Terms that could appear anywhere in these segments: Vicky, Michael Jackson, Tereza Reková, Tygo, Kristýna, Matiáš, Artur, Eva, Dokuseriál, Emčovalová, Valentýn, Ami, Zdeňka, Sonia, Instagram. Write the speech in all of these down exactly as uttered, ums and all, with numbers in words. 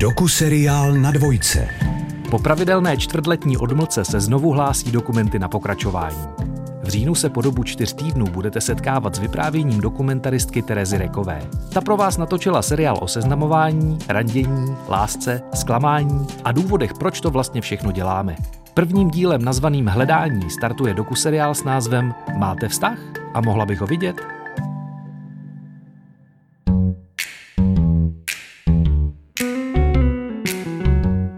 Dokuseriál na dvojce. Po pravidelné čtvrtletní odmlce se znovu hlásí dokumenty na pokračování. V říjnu se po dobu čtyř týdnů budete setkávat s vyprávěním dokumentaristky Terezy Rekové. Ta pro vás natočila seriál o seznamování, randění, lásce, zklamání a důvodech, proč to vlastně všechno děláme. Prvním dílem nazvaným Hledání startuje dokuseriál s názvem Máte vztah? A mohla bych ho vidět?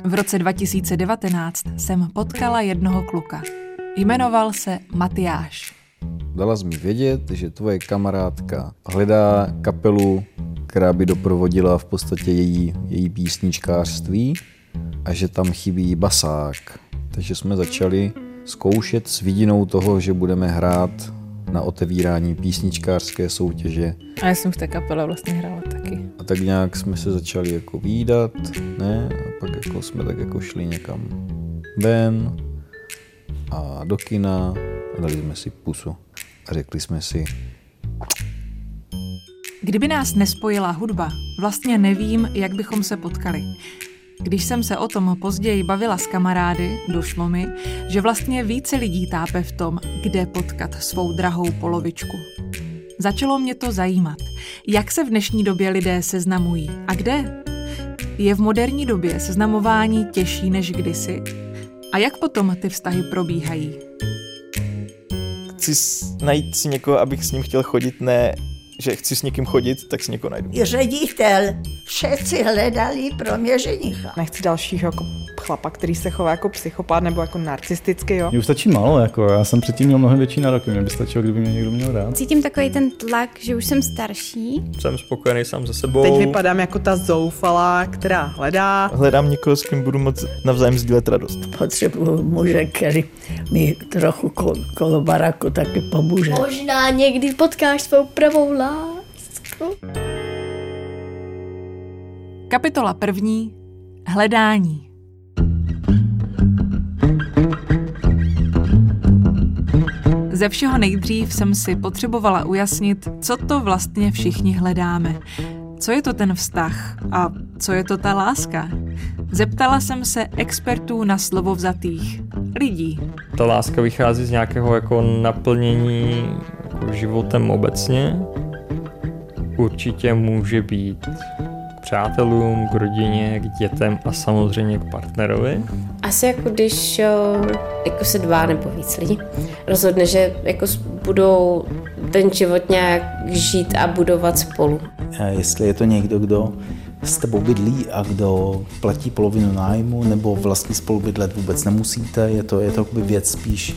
V roce dva tisíce devatenáct jsem potkala jednoho kluka. Jmenoval se Matiáš. Dala jsi mi vědět, že tvoje kamarádka hledá kapelu, která by doprovodila v podstatě její, její písničkářství a že tam chybí basák. Takže jsme začali zkoušet s vidinou toho, že budeme hrát na otevírání písničkářské soutěže. A já jsem v té kapele vlastně hrála taky. A tak nějak jsme se začali jako výdat, ne? A pak jako jsme tak jako šli někam ven a do kina a dali jsme si pusu a řekli jsme si... Kdyby nás nespojila hudba, vlastně nevím, jak bychom se potkali. Když jsem se o tom později bavila s kamarády, došlo mi, že vlastně více lidí tápe v tom, kde potkat svou drahou polovičku. Začalo mě to zajímat, jak se v dnešní době lidé seznamují a kde. Je v moderní době seznamování těžší než kdysi? A jak potom ty vztahy probíhají? Chci najít si někoho, abych s ním chtěl chodit, ne... že chci s někým chodit, tak si někoho najdu. Ředitel, všetci hledali pro mě ženicha. Nechci dalšího jako chlapa, který se chová jako psychopát nebo jako narcistický, jo. Mně už stačí málo, jako já jsem předtím měl mnohem větší nároky, mě by stačilo, kdyby mě někdo měl rád. Cítím takový ten tlak, že už jsem starší. Jsem spokojený sám se sebou. Teď vypadám jako ta zoufalá, která hledá. Hledám někoho, s kým budu moc navzájem sdílet radost. Potřebuji muže, který mi trochu kol, kolo baraku taky pomůže. Možná někdy potkáš svou pravou lásku. Kapitola první. Hledání. Ze všeho nejdřív jsem si potřebovala ujasnit, co to vlastně všichni hledáme. Co je to ten vztah a co je to ta láska? Zeptala jsem se expertů na slovo vzatých lidí. Ta láska vychází z nějakého jako naplnění životem obecně. Určitě může být k přátelům, k rodině, k dětem a samozřejmě k partnerovi. Asi jako když jako se dva nebo víc lidí rozhodne, že jako budou ten život nějak žít a budovat spolu. Jestli je to někdo, kdo s tebou bydlí a kdo platí polovinu nájmu nebo vlastní spolu bydlet vůbec nemusíte, je to, je to věc spíš...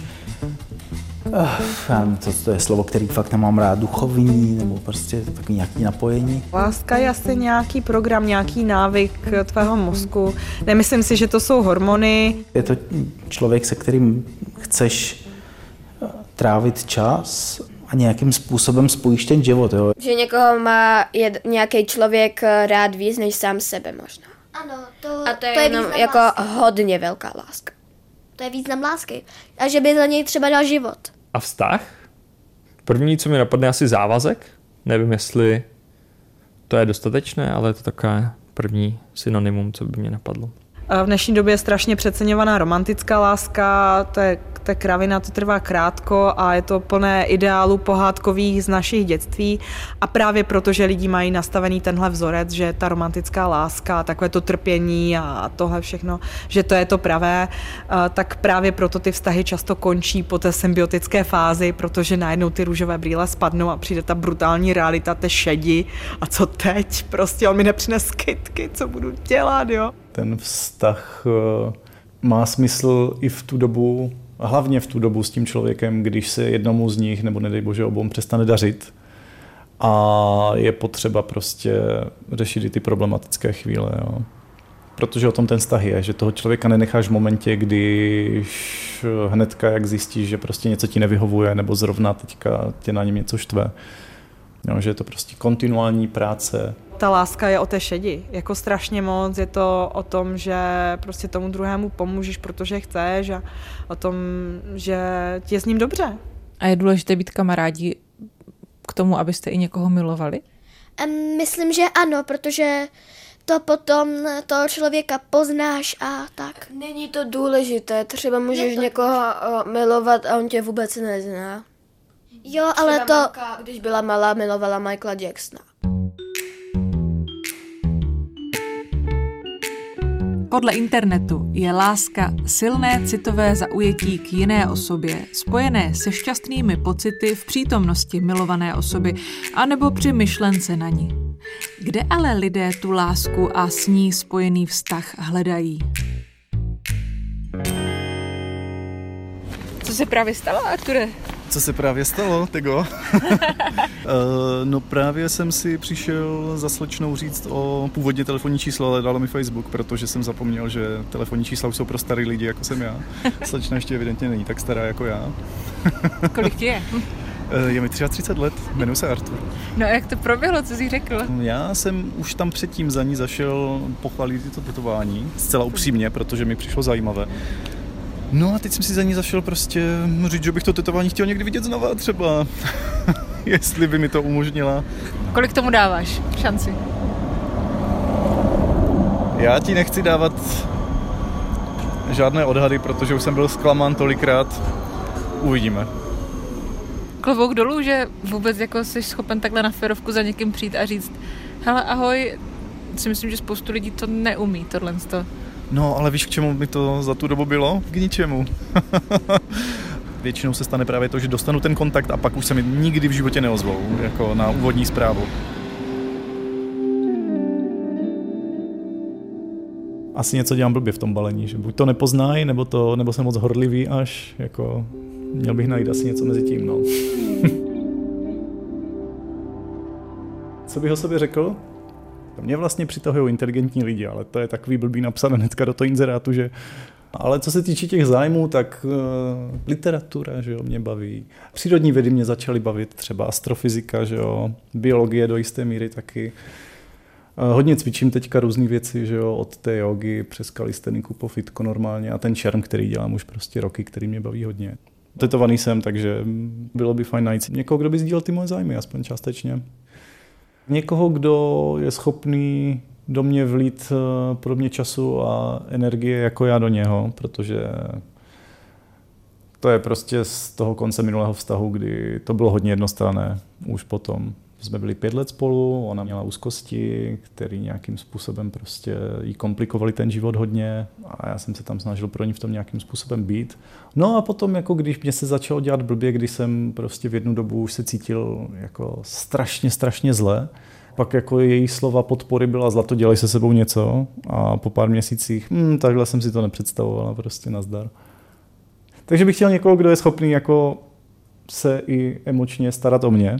Uh, to, to je slovo, který fakt nemám rád, duchovní, nebo prostě takový nějaký napojení. Láska je asi nějaký program, nějaký návyk tvého mozku. Nemyslím si, že to jsou hormony. Je to člověk, se kterým chceš trávit čas a nějakým způsobem spojíš ten život, jo. Že někoho má jed, nějaký člověk rád víc než sám sebe možná. Ano, to, a to je, to je jenom jako láska. Hodně velká láska. To je význam lásky. A že by za něj třeba dal život. A vztah? První, co mi napadne, asi závazek. Nevím, jestli to je dostatečné, ale je to takové první synonymum, co by mě napadlo. A v dnešní době je strašně přeceňovaná romantická láska, to je, to je kravina, to trvá krátko a je to plné ideálů pohádkových z našich dětství. A právě proto, že lidi mají nastavený tenhle vzorec, že ta romantická láska, takové to trpění a tohle všechno, že to je to pravé, tak právě proto ty vztahy často končí po té symbiotické fázi, protože najednou ty růžové brýle spadnou a přijde ta brutální realita, te šedi. A co teď? Prostě on mi nepřines kytky, co budu dělat, jo? Ten vztah má smysl i v tu dobu, hlavně v tu dobu s tím člověkem, když se jednomu z nich, nebo nedej bože obou, přestane dařit. A je potřeba prostě řešit i ty problematické chvíle. Jo. Protože o tom ten vztah je, že toho člověka nenecháš v momentě, když hnedka jak zjistíš, že prostě něco ti nevyhovuje, nebo zrovna teďka tě na něm něco štve. Jo, že je to prostě kontinuální práce. Ta láska je o té šedi, jako strašně moc, je to o tom, že prostě tomu druhému pomůžeš, protože chceš a o tom, že ti je s ním dobře. A je důležité být kamarádi k tomu, abyste i někoho milovali? Myslím, že ano, protože to potom toho člověka poznáš a tak. Není to důležité, třeba můžeš to... někoho milovat a on tě vůbec nezná. Jo, třeba ale to... Manka, když byla malá, milovala Michaela Jacksona. Podle internetu je láska silné citové zaujetí k jiné osobě, spojené se šťastnými pocity v přítomnosti milované osoby anebo při myšlence na ní. Kde ale lidé tu lásku a s ní spojený vztah hledají? Co se právě stalo, Arture? Co se právě stalo, Tygo? No právě jsem si přišel za slečnou říct o původně telefonní číslo, ale dala mi Facebook, protože jsem zapomněl, že telefonní čísla už jsou pro starý lidi, jako jsem já. Slečna ještě evidentně není tak stará jako já. Kolik ti je? Je mi třicet tři let, jmenuji se Artur. No a jak to proběhlo, co jsi řekl? Já jsem už tam předtím za ní zašel pochválit to tetování, zcela upřímně, protože mi přišlo zajímavé. No a teď jsem si za ní zašel prostě říct, že bych to tetování chtěl někdy vidět znova třeba, jestli by mi to umožnila. Kolik tomu dáváš šanci? Já ti nechci dávat žádné odhady, protože už jsem byl zklamán tolikrát. Uvidíme. Klobouk dolů, že vůbec jako jsi schopen takhle na ferovku za někým přijít a říct, hele ahoj, si myslím, že spoustu lidí to neumí, tohle to. No, ale víš, k čemu by to za tu dobu bylo? K ničemu. Většinou se stane právě to, že dostanu ten kontakt a pak už se mi nikdy v životě neozvou, jako na úvodní zprávu. Asi něco dělám blbě v tom balení, že buď to nepoznají, nebo, to, nebo jsem moc horlivý až, jako měl bych najít asi něco mezi tím, no. Co bych o sobě řekl? Mě vlastně přitahují inteligentní lidi, ale to je takový blbý napsané hnedka do toho inzerátu, že... Ale co se týče těch zájmů, tak uh, literatura, že jo, mě baví. Přírodní vědy mě začaly bavit, třeba astrofyzika, že jo, biologie do jisté míry taky. Uh, hodně cvičím teďka různý věci, že jo, od té jogy přes kalisteniku po fitko normálně a ten šerm, který dělám už prostě roky, který mě baví hodně. Tetovaný jsem, takže bylo by fajn najít někoho, kdo by sdílel ty moje zájmy, aspoň částečně. Někoho, kdo je schopný do mě vlít podobně času a energie jako já do něho, protože to je prostě z toho konce minulého vztahu, kdy to bylo hodně jednostranné už potom. Jsme byli pět let spolu, ona měla úzkosti, které nějakým způsobem prostě jí komplikovaly ten život hodně a já jsem se tam snažil pro ní v tom nějakým způsobem být. No a potom, jako když mě se začalo dělat blbě, když jsem prostě v jednu dobu už se cítil jako strašně, strašně zle, pak jako její slova podpory byla zlato, dělej se sebou něco a po pár měsících, hm, takhle jsem si to nepředstavovala, prostě nazdar. Takže bych chtěl někoho, kdo je schopný jako se i emočně starat o mě.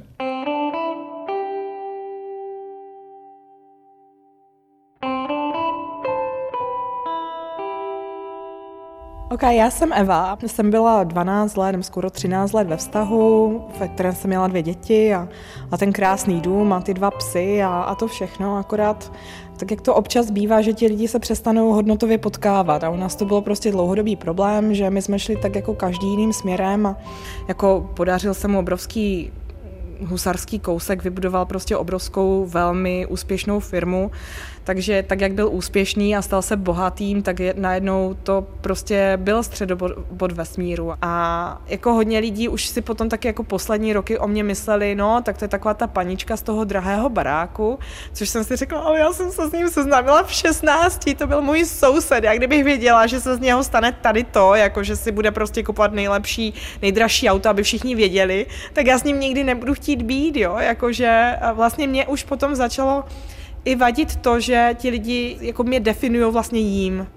Ok, já jsem Eva, jsem byla dvanáct let, nebo skoro třináct let ve vztahu, ve kterém jsem měla dvě děti a, a ten krásný dům a ty dva psy a, a to všechno, akorát tak jak to občas bývá, že ti lidi se přestanou hodnotově potkávat a u nás to bylo prostě dlouhodobý problém, že my jsme šli tak jako každý jiným směrem a jako podařil se mu obrovský husarský kousek, vybudoval prostě obrovskou, velmi úspěšnou firmu, takže tak, jak byl úspěšný a stal se bohatým, tak je, najednou to prostě byl středobod vesmíru a jako hodně lidí už si potom taky jako poslední roky o mě mysleli, no, tak to je taková ta panička z toho drahého baráku, což jsem si řekla, ale já jsem se s ním seznámila v šestnácti, to byl můj soused, já kdybych věděla, že se z něho stane tady to, jako že si bude prostě kupovat nejlepší, nejdražší auto, aby všichni věděli, tak já s ním nikdy nebudu chtít být, jo, jakože vlastně mě už potom začalo i vadit to, že ti lidi jako mě definujou vlastně jím.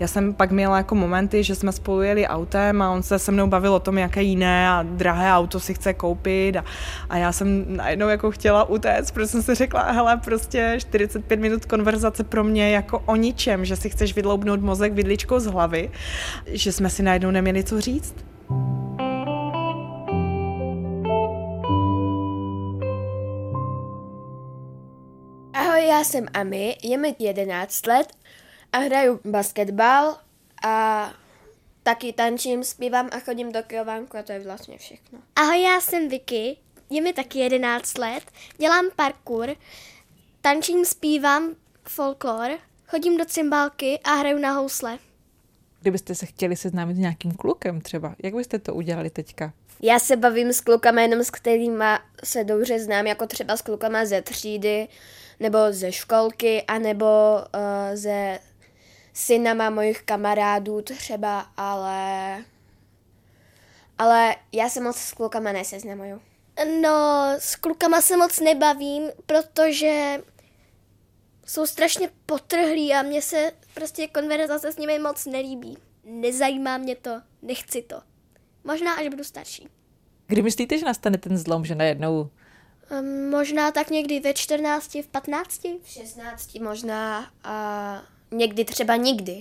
Já jsem pak měla jako momenty, že jsme spolu jeli autem a on se se mnou bavil o tom, jaké jiné a drahé auto si chce koupit a, a já jsem najednou jako chtěla utéct, protože jsem si řekla, hele, prostě čtyřicet pět minut konverzace pro mě jako o ničem, že si chceš vydloubnout mozek vidličkou z hlavy, že jsme si najednou neměli co říct. Ahoj, já jsem Ami, je mi jedenáct let. A hraju basketbal a taky tančím, zpívám a chodím do krovánku a to je vlastně všechno. Ahoj, já jsem Vicky, je mi taky jedenáct let, dělám parkour, tančím, zpívám folklor, chodím do cymbálky a hraju na housle. Kdybyste se chtěli seznámit s nějakým klukem třeba, jak byste to udělali teďka? Já se bavím s klukama jenom, s kterými se dobře znám, jako třeba s klukama ze třídy, nebo ze školky, anebo uh, ze synama mojich kamarádů třeba, ale... Ale já se moc s klukama neseznamuju. No, s klukama se moc nebavím, protože jsou strašně potrhlí a mně se prostě konverzace s nimi moc nelíbí. Nezajímá mě to, nechci to. Možná, až budu starší. Kdy myslíte, že nastane ten zlom, že najednou? Um, možná tak někdy ve čtrnácti, v patnácti, v šestnácti možná a někdy třeba nikdy.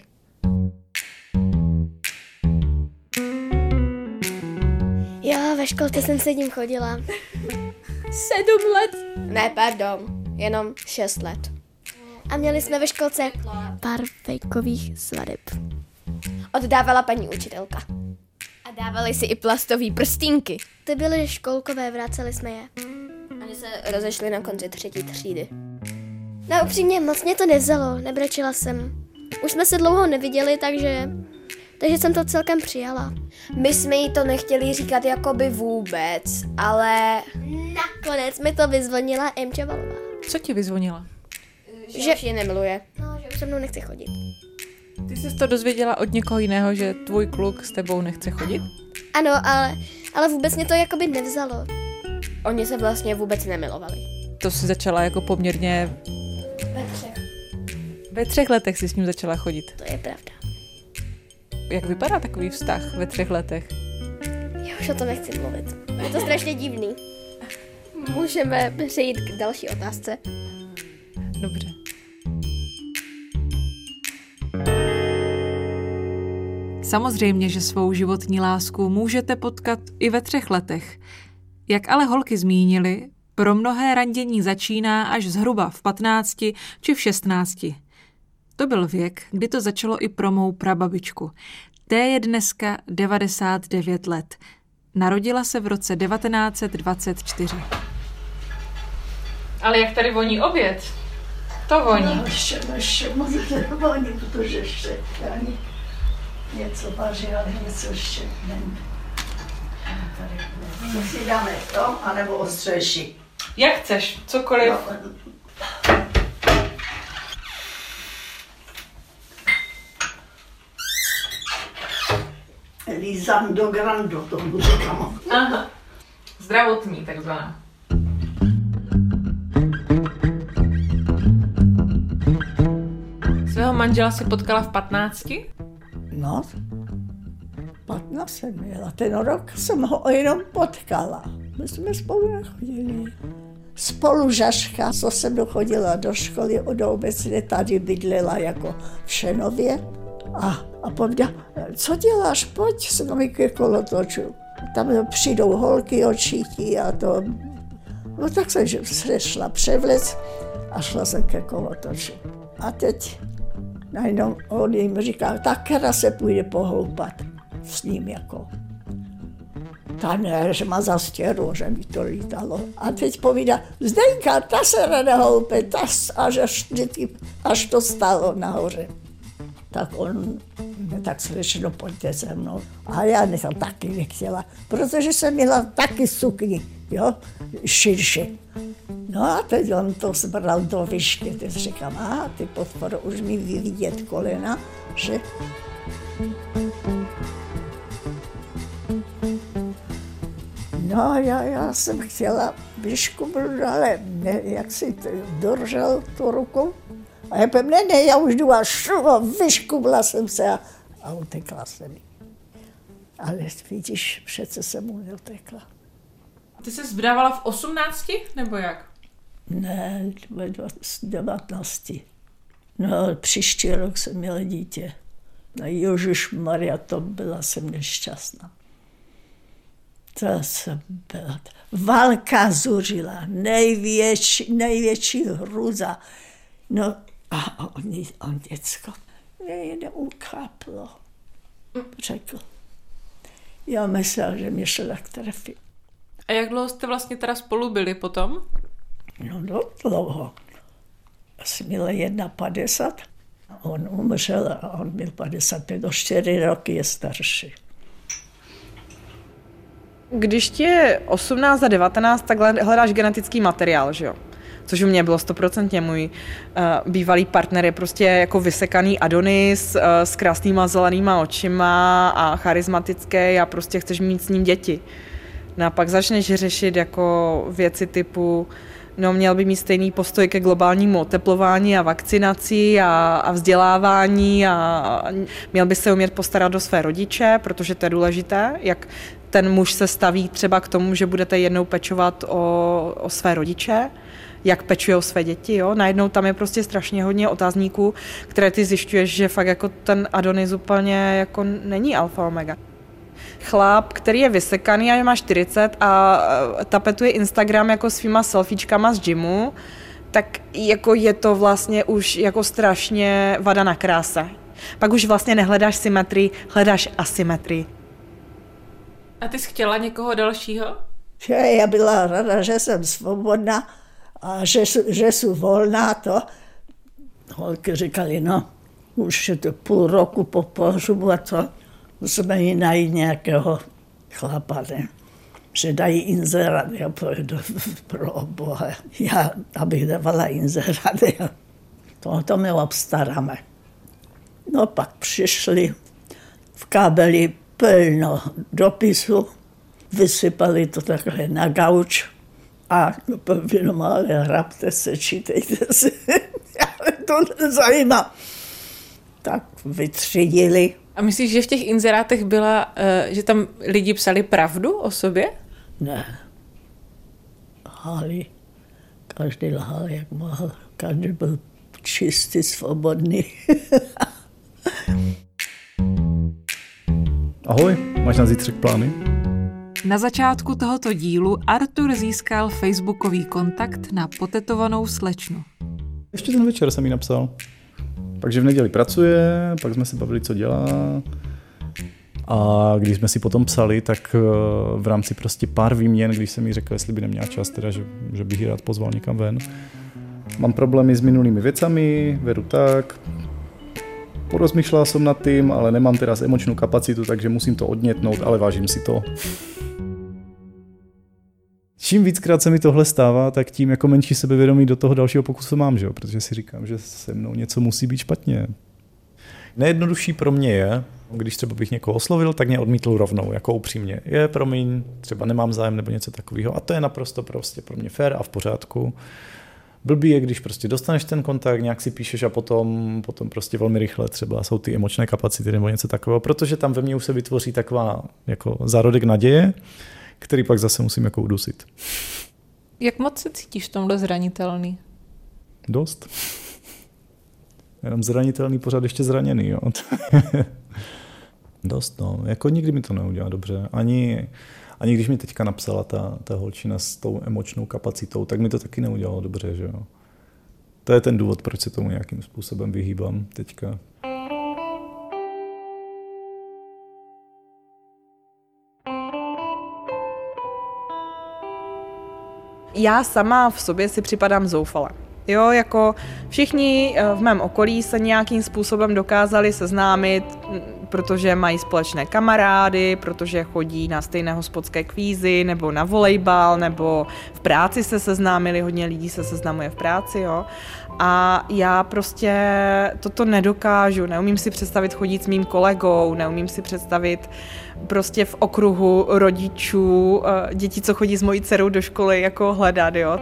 Jo, ve školce jsem se tím chodila. Sedm let. Ne, pardon, jenom šest let. A měli jsme ve školce pár fejkových svadeb. Oddávala paní učitelka. A dávali si i plastové prstínky. Ty byly školkové, vraceli jsme je. Oni se rozešli na konci třetí třídy. No upřímně, moc mě to nevzalo, nebrečila jsem. Už jsme se dlouho neviděli, takže... Takže jsem to celkem přijala. My jsme jí to nechtěli říkat jakoby vůbec, ale nakonec mi to vyzvonila Emčovalová. Co ti vyzvonila? Že, že už ji nemiluje. No, že už se mnou nechce chodit. Ty jsi to dozvěděla od někoho jiného, že tvůj kluk s tebou nechce chodit? Ano, ale, ale vůbec mě to jakoby nevzalo. Oni se vlastně vůbec nemilovali. To jsi začala jako poměrně... Ve třech. Ve třech letech jsi s ním začala chodit. To je pravda. Jak vypadá takový vztah ve třech letech? Já už o tom nechci mluvit. Je to strašně divný. Můžeme přejít k další otázce. Dobře. Samozřejmě, že svou životní lásku můžete potkat i ve třech letech. Jak ale holky zmínily, pro mnohé randění začíná až zhruba v patnácti či v šestnácti. To byl věk, kdy to začalo i pro mou prababičku. Té je dneska devadesát devět let. Narodila se v roce devatenáct set dvacet čtyři. Ale jak tady voní oběd? To voní. No ještě, no ještě, moc to voní, protože ještě ani něco vaří, ale něco ještě není. Co si dáme, to, anebo ostřejší? Jak chceš, cokoliv. No. Lisando grando, to budu říkám. Aha, zdravotní takzvaná. Svého manžela si potkala v patnácti? No, patnáct jsem měla. Ten rok jsem ho jenom potkala. My jsme spolu nechodili. Spolužaška, co jsem dochodila do školy, ona obecně tady bydlela jako v Šenově. A, a pověděla, co děláš, pojď se mi ke kolotoču. Tam přijdou holky očití a to... No tak jsem se šla převlec a šla jsem ke kolotoču. A teď najednou on jim říká, tak která se půjde pohoupat s ním jako. Ta ne, že má za stěru, že mi to lítalo. A teď povídá, Zdeňka, ta se rada houpe, ta až, až to stálo nahoře. Tak on mě tak slyšel, pojďte se mnou. A já jsem taky nechtěla, protože jsem měla taky sukni, jo, širší. No a teď on to zbral do výšky, teď říkám, aha, ty podporo, už mi vidět kolena, že? No já, já jsem chtěla výšku, ale ne, jak si to držel tu ruku, a já pevně, ne, já už jdu a šuva, vyškubla jsem se a, a utekla jsem. Ale vidíš, přece jsem mu neutekla. Ty se vdávala v osmnácti, nebo jak? Ne, ve devatnácti. No, příští rok jsem měla dítě. No, ježišmarja, to byla jsem nešťastná. To jsem byla. Válka zuřila, největší, největší hruza. No, a on, on děcko mě neukáplo, řekl. Já myslel, že mě šelak trefí. A jak dlouho jste vlastně teda spolu byli potom? No, no dlouho. Asi byla padesát jedna. On umřel a on byl padesát pět, o čtyři roky je starší. Když ti je osmnáct a devatenáct, tak hledáš genetický materiál, že jo? Což u mě bylo stoprocentně. Můj uh, bývalý partner je prostě jako vysekaný Adonis uh, s krásnýma zelenýma očima a charismatický a prostě chceš mít s ním děti. No a pak začneš řešit jako věci typu, no měl by mít stejný postoj ke globálnímu oteplování a vakcinaci a, a vzdělávání a, a měl by se umět postarat o své rodiče, protože to je důležité, jak ten muž se staví třeba k tomu, že budete jednou pečovat o, o své rodiče, jak pečujou své děti, jo. Najednou tam je prostě strašně hodně otázníků, které ty zjišťuješ, že fakt jako ten Adonis úplně jako není alfa omega. Chlap, který je vysekaný a má čtyřicet a tapetuje Instagram jako svýma selfiečkama z gymu, tak jako je to vlastně už jako strašně vada na kráse. Pak už vlastně nehledáš symetrii, hledáš asymetrii. A ty jsi chtěla někoho dalšího? Že já byla rada, že jsem svobodná a že, že jsou volná to. Holky říkali, no, už je to půl roku po pohřbu a to. Musíme ji najít nějakého chlapa, ne? Že dají inzerát, já pojedu pro Boha, já, abych dávala inzerát, já. To, to my obstaráme. No pak přišli, v kabeli plno dopisu, vysypali to takhle na gauč a povědom, ale hrabte se, čítejte se, ale to nezajímá. Tak vytřídili. A myslíš, že v těch inzerátech byla, že tam lidi psali pravdu o sobě? Ne. Lhali. Každý lhal, jak mohl. Každý byl čistý, svobodný. Ahoj, máš na zítřek plány? Na začátku tohoto dílu Artur získal facebookový kontakt na potetovanou slečnu. Ještě ten večer jsem jí napsal. Takže v neděli pracuje, pak jsme se bavili, co dělá. A když jsme si potom psali, tak v rámci prostě pár výměn, když jsem jí řekl, jestli by neměla čas, teda, že, že bych ji rád pozval někam ven. Mám problémy s minulými věcami, vedu tak. Porozmýšlela jsem nad tím, ale nemám teraz emočnou kapacitu, takže musím to odnětnout, ale vážím si to. Čím víckrát se mi tohle stává, tak tím jako menší sebevědomí do toho dalšího pokusu mám, že jo? Protože si říkám, že se mnou něco musí být špatně. Nejjednodušší pro mě je, když třeba bych někoho oslovil, tak mě odmítl rovnou, jako upřímně. Je, promiň, třeba nemám zájem nebo něco takového. A to je naprosto prostě pro mě fér a v pořádku. Blbý je, když prostě dostaneš ten kontakt, nějak si píšeš a potom, potom prostě velmi rychle třeba jsou ty emočné kapacity nebo něco takového, protože tam ve mně už se vytvoří taková jako zárodek naděje, který pak zase musím jako udusit. Jak moc se cítíš v tomhle zranitelný? Dost. Jenom zranitelný, pořád ještě zraněný. Jo. Dost, no. Jako nikdy mi to neudělá dobře. Ani, ani když mi teďka napsala ta, ta holčina s tou emočnou kapacitou, tak mi to taky neudělalo dobře, že jo. To je ten důvod, proč se tomu nějakým způsobem vyhýbám teďka. Já sama v sobě si připadám zoufale. Jo, jako všichni v mém okolí se nějakým způsobem dokázali seznámit, protože mají společné kamarády, protože chodí na stejné hospodské kvízy, nebo na volejbal, nebo v práci se seznámili, hodně lidí se seznamuje v práci, jo. A já prostě toto nedokážu, neumím si představit chodit s mým kolegou, neumím si představit prostě v okruhu rodičů, děti, co chodí s mojí dcerou do školy, jako hledat, jo.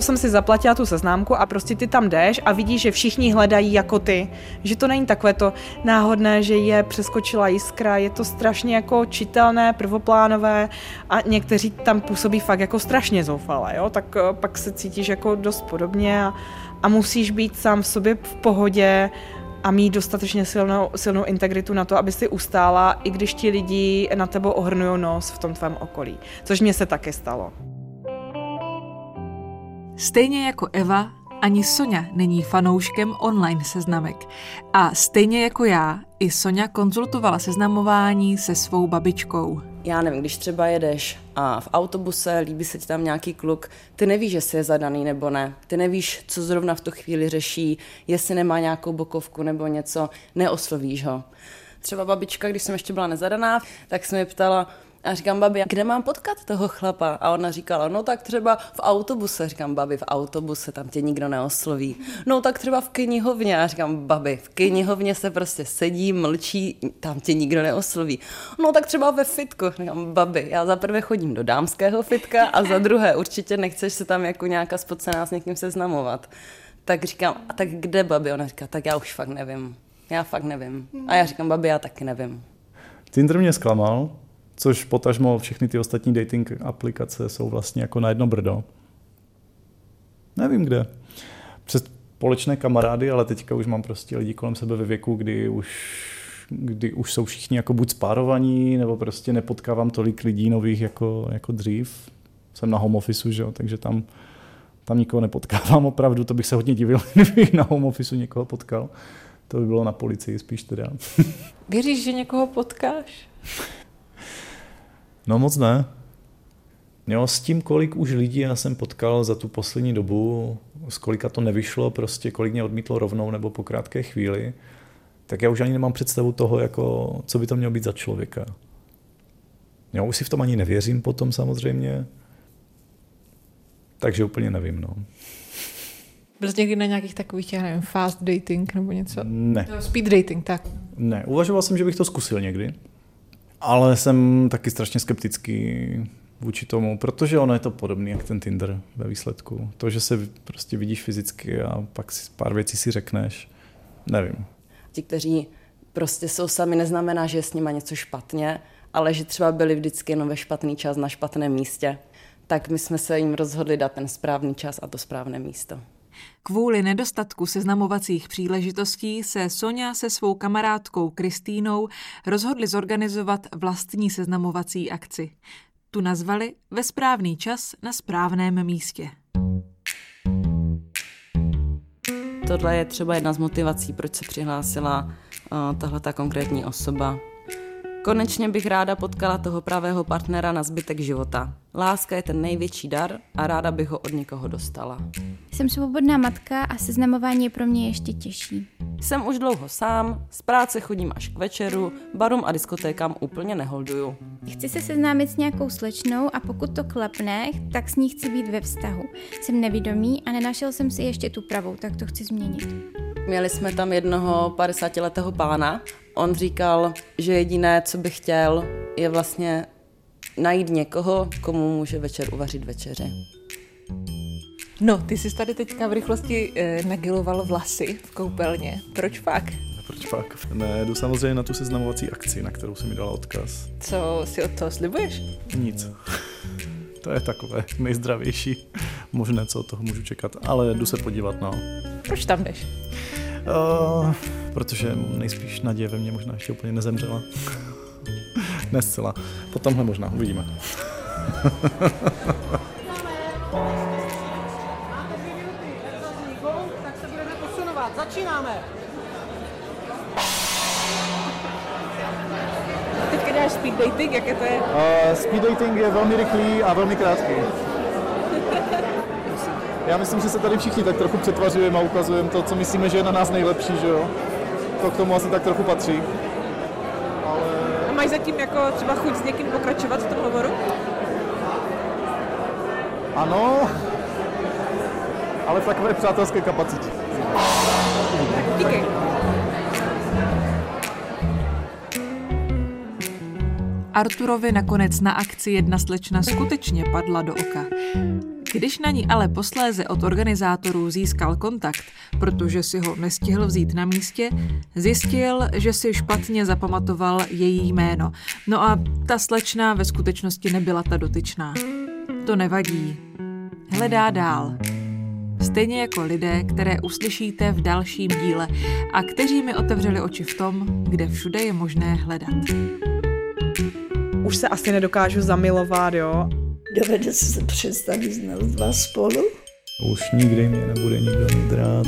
Jsem si zaplatila tu seznámku a prostě ty tam jdeš a vidíš, že všichni hledají jako ty. Že to není takové to náhodné, že je přeskočila jiskra, je to strašně jako čitelné, prvoplánové a někteří tam působí fakt jako strašně zoufale, jo? Tak pak se cítíš jako dost podobně a, a musíš být sám v sobě v pohodě a mít dostatečně silnou, silnou integritu na to, aby si ustála, i když ti lidi na tebe ohrnujou nos v tom tvém okolí, což mně se taky stalo. Stejně jako Eva, ani Sonia není fanouškem online seznamek. A stejně jako já, i Sonia konzultovala seznamování se svou babičkou. já nevím, když třeba jedeš a v autobuse, líbí se ti tam nějaký kluk, ty nevíš, jestli je zadaný nebo ne, ty nevíš, co zrovna v tu chvíli řeší, jestli nemá nějakou bokovku nebo něco, neoslovíš ho. Třeba babička, když jsem ještě byla nezadaná, tak se mě ptala a říkám, babi, kde mám potkat toho chlapa? A ona říkala, no tak třeba v autobuse. Říkám, babi, v autobuse, tam tě nikdo neosloví. No tak třeba v knihovně. A říkám, babi, v knihovně se prostě sedí, mlčí, tam tě nikdo neosloví. No tak třeba ve fitku. Říkám, babi, já za prvé chodím do dámského fitka a za druhé určitě nechceš se tam jako nějaká spocená s někým seznamovat. Tak říkám, a tak kde, babi? Ona říká, tak já už fakt nevím. Já fakt nevím. A já říkám, babi, já taky nevím. Tinder mě zklamal, což potažmo všechny ty ostatní dating aplikace jsou vlastně jako na jedno brdo. Nevím kde. Přes společné kamarády, ale teďka už mám prostě lidi kolem sebe ve věku, kdy už, kdy už jsou všichni jako buď spárovaní, nebo prostě nepotkávám tolik lidí nových jako, jako dřív. Jsem na home officeu, že jo, takže tam, tam nikoho nepotkávám opravdu, to bych se hodně divil, kdybych na home officeu někoho potkal. To by bylo na policii spíš teda. Věříš, že někoho potkáš? No moc ne. Jo, s tím, kolik už lidí já jsem potkal za tu poslední dobu, z kolika to nevyšlo, prostě kolik mě odmítlo rovnou nebo po krátké chvíli, tak já už ani nemám představu toho, jako, co by to mělo být za člověka. Jo, už si v tom ani nevěřím potom samozřejmě, takže úplně nevím, no. Byl jsi někdy na nějakých takových, já nevím, fast dating nebo něco? Ne. Speed dating, tak. Ne, uvažoval jsem, že bych to zkusil někdy. Ale jsem taky strašně skeptický vůči tomu, protože ono je to podobné jak ten Tinder ve výsledku. To, že se prostě vidíš fyzicky a pak si pár věcí si řekneš, nevím. Ti, kteří prostě jsou sami, neznamená, že je s nima něco špatně, ale že třeba byli vždycky jenom ve špatný čas na špatném místě. Tak my jsme se jim rozhodli dát ten správný čas a to správné místo. Kvůli nedostatku seznamovacích příležitostí se Sonia se svou kamarádkou Kristýnou rozhodli zorganizovat vlastní seznamovací akci. Tu nazvali Ve správný čas na správném místě. Tohle je třeba jedna z motivací, proč se přihlásila uh, tahleta konkrétní osoba. Konečně bych ráda potkala toho pravého partnera na zbytek života. Láska je ten největší dar a ráda bych ho od někoho dostala. Jsem svobodná matka a seznamování je pro mě ještě těžší. Jsem už dlouho sám, z práce chodím až k večeru, barům a diskotékám úplně neholduju. Chci se seznámit s nějakou slečnou a pokud to klepne, tak s ní chci být ve vztahu. Jsem nevědomý a nenašel jsem si ještě tu pravou, tak to chci změnit. Měli jsme tam jednoho padesátiletého pána. On říkal, že jediné, co by chtěl, je vlastně najít někoho, komu může večer uvařit večeři. No, ty jsi tady teďka v rychlosti eh, nagiloval vlasy v koupelně. Proč pak? Proč pak? Ne, jdu samozřejmě na tu seznamovací akci, na kterou jsi mi dala odkaz. Co si od toho slibuješ? Nic. To je takové nejzdravější možné, co od toho můžu čekat, ale jdu se podívat, no. Proč tam jdeš? Uh, protože nejspíš naděje ve mně možná ještě úplně nezemřela. Ne zcela. Potomhle možná, uvidíme. Máme dvě minuty, tak se budeme posunovat. Začínáme! Teďka děláš speed dating, jaké to je? Uh, speed dating je velmi rychlý a velmi krátký. Já myslím, že se tady všichni tak trochu přetvařujeme a ukazujeme to, co myslíme, že je na nás nejlepší, že jo? To k tomu asi tak trochu patří. Ale... A máš zatím jako třeba chuť s někým pokračovat v tom hovoru? Ano, ale v takové přátelské kapacitě. Tak, díky. Arturovi nakonec na akci jedna slečna skutečně padla do oka. Když na ní ale posléze od organizátorů získal kontakt, protože si ho nestihl vzít na místě, zjistil, že si špatně zapamatoval její jméno. No a ta slečna ve skutečnosti nebyla ta dotyčná. To nevadí. Hledá dál. Stejně jako lidé, které uslyšíte v dalším díle a kteří mi otevřeli oči v tom, kde všude je možné hledat. Už se asi nedokážu zamilovat, jo? Dovedete se představit z nás dva spolu? Už nikdy mě nebude nikdo mít rád.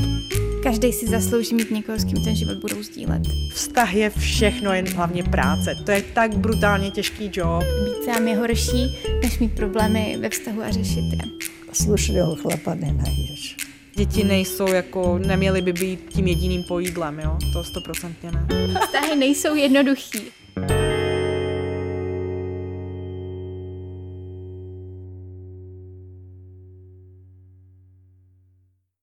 Každý si zaslouží mít někoho, s kým ten život budou sdílet. Vztah je všechno, jen hlavně práce. To je tak brutálně těžký job. Být sám je horší, než mít problémy ve vztahu a řešit je. Slušného chlapa nenajdeš. Děti nejsou jako, neměly by být tím jediným pojídlem, jo? To stoprocentně ne. Vztahy nejsou jednoduchý.